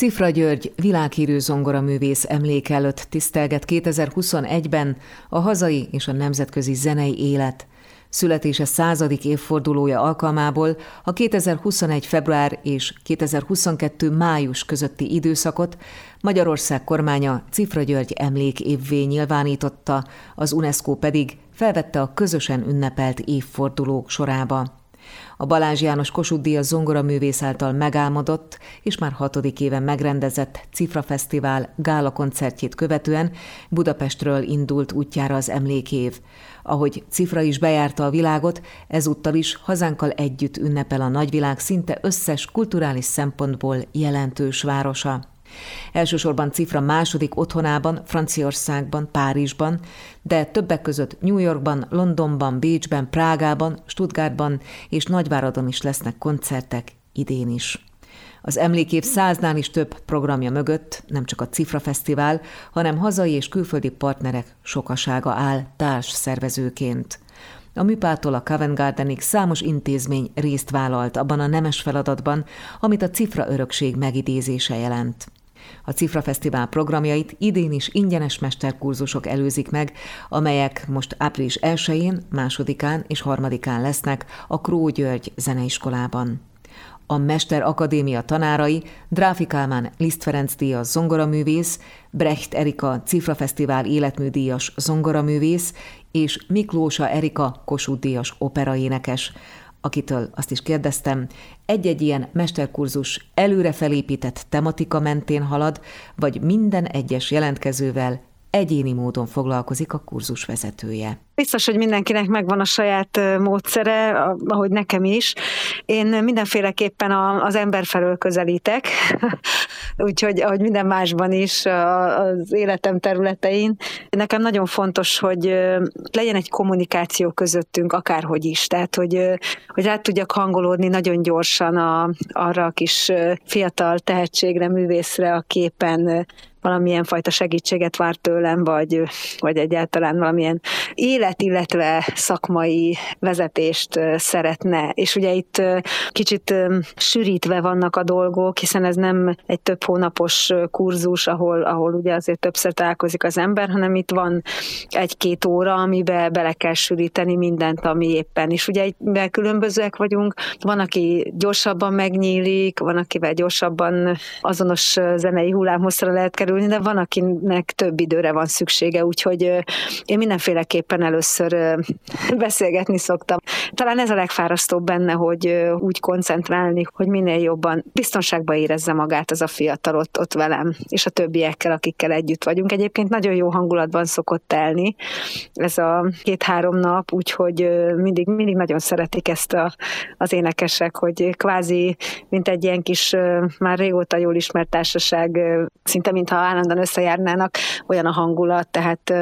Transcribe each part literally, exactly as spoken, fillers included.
Cziffra György világhírű zongoraművész emléke előtt tisztelget kétezer-huszonegyben a hazai és a nemzetközi zenei élet. Születése századik évfordulója alkalmából a kétezer-huszonegy. február és kétezer-huszonkettő. május közötti időszakot Magyarország kormánya Cziffra György emlékévvé nyilvánította, az UNESCO pedig felvette a közösen ünnepelt évfordulók sorába. A Balázs János Kossuth-díjas zongoraművész által megálmodott és már hatodik éven megrendezett Cziffra Fesztivál gála koncertjét követően Budapestről indult útjára az emlékév. Ahogy Cziffra is bejárta a világot, ezúttal is hazánkkal együtt ünnepel a nagyvilág szinte összes kulturális szempontból jelentős városa. Elsősorban Cziffra második otthonában, Franciaországban, Párizsban, de többek között New Yorkban, Londonban, Bécsben, Prágában, Stuttgartban és Nagyváradon is lesznek koncertek idén is. Az emlékév száznál is több programja mögött nem csak a Cziffra Fesztivál, hanem hazai és külföldi partnerek sokasága áll társszervezőként. A műpától a Covent Gardenig számos intézmény részt vállalt abban a nemes feladatban, amit a Cziffra örökség megidézése jelent. A Cziffra Fesztivál programjait idén is ingyenes mesterkurzusok előzik meg, amelyek most április elsején, másodikán és harmadikán lesznek a Kró György zeneiskolában. A Mester Akadémia tanárai Dráfi Kálmán Liszt Ferenc díjas zongoraművész, Brecht Erika Cziffra Fesztivál életműdíjas zongoraművész és Miklósa Erika Kossuth díjas operaénekes, akitől azt is kérdeztem, egy-egy ilyen mesterkurzus előre felépített tematika mentén halad, vagy minden egyes jelentkezővel egyéni módon foglalkozik a kurzus vezetője. Biztos, hogy mindenkinek megvan a saját módszere, ahogy nekem is. Én mindenféleképpen az ember felől közelítek, úgyhogy ahogy minden másban is az életem területein. Nekem nagyon fontos, hogy legyen egy kommunikáció közöttünk, akárhogy is. Tehát, hogy, hogy rá tudjak hangolódni nagyon gyorsan a, arra a kis fiatal tehetségre, művészre, a képen valamilyen fajta segítséget vár tőlem, vagy, vagy egyáltalán valamilyen élet, illetve szakmai vezetést szeretne. És ugye itt kicsit sűrítve vannak a dolgok, hiszen ez nem egy több hónapos kurzus, ahol, ahol ugye azért többször találkozik az ember, hanem itt van egy-két óra, amiben bele kell sűríteni mindent, ami éppen. És ugye itt különbözőek vagyunk, van, aki gyorsabban megnyílik, van, akivel gyorsabban azonos zenei hullámhosszra lehet kerülni, de van, akinek több időre van szüksége, úgyhogy én mindenféleképpen először beszélgetni szoktam. Talán ez a legfárasztóbb benne, hogy úgy koncentrálni, hogy minél jobban biztonságban érezze magát az a fiatal ott, ott velem, és a többiekkel, akikkel együtt vagyunk. Egyébként nagyon jó hangulatban szokott telni ez a két-három nap, úgyhogy mindig, mindig nagyon szeretik ezt a, az énekesek, hogy kvázi, mint egy ilyen kis, már régóta jól ismert társaság, szinte mintha állandóan összejárnának, olyan a hangulat, tehát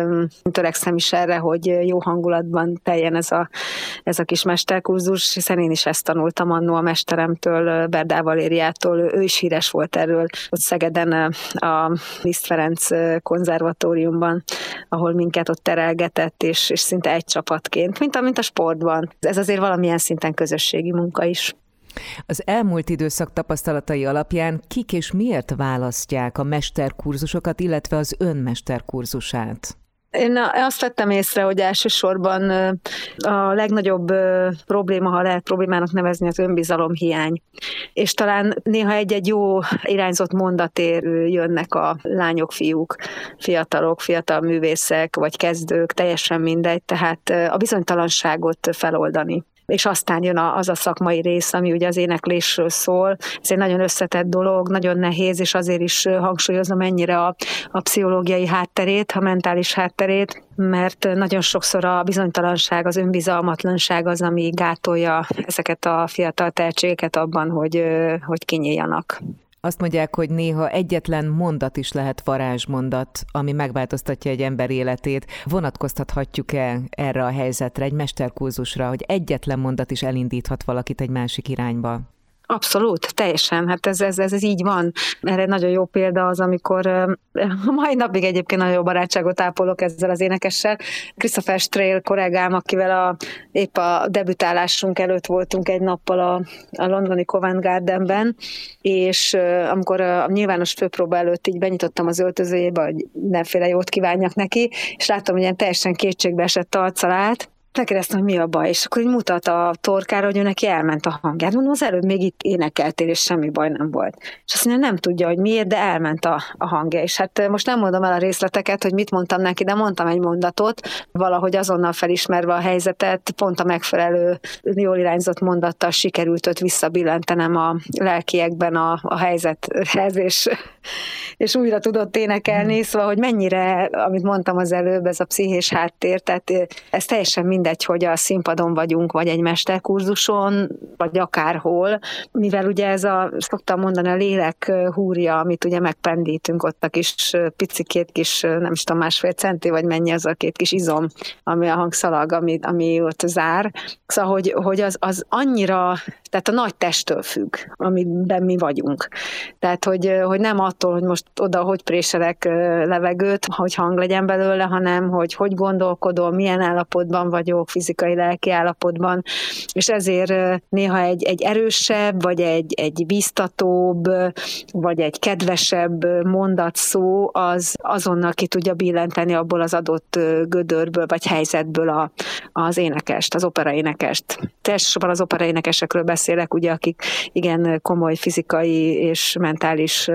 törekszem is erre, hogy jó hangulatban teljen ez a, ez a kis mesterkurzus, hiszen én is ezt tanultam annó a mesteremtől, Berdá Valériától, ő is híres volt erről, ott Szegeden a Liszt Ferenc konzervatóriumban, ahol minket ott terelgetett, és, és szinte egy csapatként, mint a, mint a sportban. Ez azért valamilyen szinten közösségi munka is. Az elmúlt időszak tapasztalatai alapján kik és miért választják a mesterkurzusokat, illetve az önmesterkurzusát? Én azt vettem észre, hogy elsősorban a legnagyobb probléma, ha lehet problémának nevezni, az önbizalomhiány. És talán néha egy-egy jó irányzott mondatért jönnek a lányok, fiúk, fiatalok, fiatal művészek, vagy kezdők, teljesen mindegy, tehát a bizonytalanságot feloldani. És aztán jön az a szakmai rész, ami ugye az éneklésről szól. Ez egy nagyon összetett dolog, nagyon nehéz, és azért is hangsúlyozom ennyire a, a pszichológiai hátterét, a mentális hátterét, mert nagyon sokszor a bizonytalanság, az önbizalmatlanság az, ami gátolja ezeket a fiatal tehetségeket abban, hogy, hogy kinyíljanak. Azt mondják, hogy néha egyetlen mondat is lehet varázsmondat, ami megváltoztatja egy ember életét. Vonatkoztathatjuk-e erre a helyzetre, egy mesterkurzusra, hogy egyetlen mondat is elindíthat valakit egy másik irányba? Abszolút, teljesen. Hát ez, ez, ez így van. Erre nagyon jó példa az, amikor a mai napig egyébként nagyon jó barátságot ápolok ezzel az énekessel. Christopher Strail kollégám, akivel a, épp a debütálásunk előtt voltunk egy nappal a, a londoni Covent Gardenben, és amikor a nyilvános főpróba előtt így benyitottam az öltözőjébe, hogy mindenféle jót kívánjak neki, és láttam, hogy ilyen teljesen kétségbeesett arccal állt. Megkérdeztem, hogy mi a baj, és akkor így mutat a torkára, hogy ő neki elment a hangját. Mondom, az előbb még itt énekeltél, és semmi baj nem volt. És azt mondja, nem tudja, hogy miért, de elment a, a hangja. És hát most nem mondom el a részleteket, hogy mit mondtam neki, de mondtam egy mondatot, valahogy azonnal felismerve a helyzetet, pont a megfelelő, jól irányzott mondattal sikerült őt visszabillentenem a lelkiekben a, a helyzethez, és, és újra tudott énekelni, szóval, hogy mennyire, amit mondtam az előbb, ez a pszichés háttér, tehát ez teljesen minden mindegy, hogy a színpadon vagyunk, vagy egy mesterkurzuson, vagy akárhol, mivel ugye ez a, szoktam mondani, a lélek húrja, amit ugye megpendítünk ott a kis picikét kis, nem is tudom, másfél centi, vagy mennyi az a két kis izom, ami a hangszalag, ami, ami ott zár. Szóval, hogy, hogy az, az annyira, tehát a nagy testtől függ, amiben mi vagyunk. Tehát, hogy, hogy nem attól, hogy most oda hogy préselek levegőt, hogy hang legyen belőle, hanem, hogy hogy gondolkodol, milyen állapotban vagy, fizikai, lelki állapotban, és ezért néha egy, egy erősebb, vagy egy, egy bíztatóbb, vagy egy kedvesebb mondatszó az azonnal ki tudja billenteni abból az adott gödörből, vagy helyzetből a, az énekest, az operaénekest. Elsősorban az operaénekesekről beszélek, ugye, akik igen komoly fizikai és mentális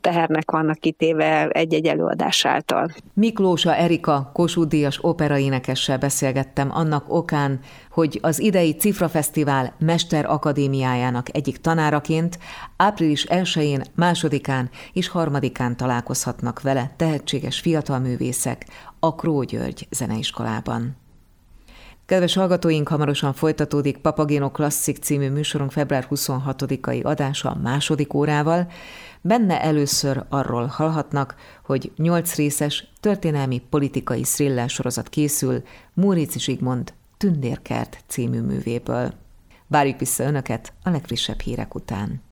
tehernek vannak kitéve egy-egy előadás által. Miklósa Erika, Kossuth Díjas operaénekes beszélgettem annak okán, hogy az idei Cziffra Fesztivál Mester Akadémiájának egyik tanáraként április elsején, másodikán és harmadikán találkozhatnak vele tehetséges fiatal művészek a Kró György zeneiskolában. Kedves hallgatóink, hamarosan folytatódik Papagino Classic című műsorunk február huszonhatodikai adása a második órával. Benne először arról hallhatnak, hogy nyolc részes történelmi politikai thriller sorozat készül Mórici Zsigmond Tündérkert című művéből. Várjuk vissza Önöket a legfrissebb hírek után.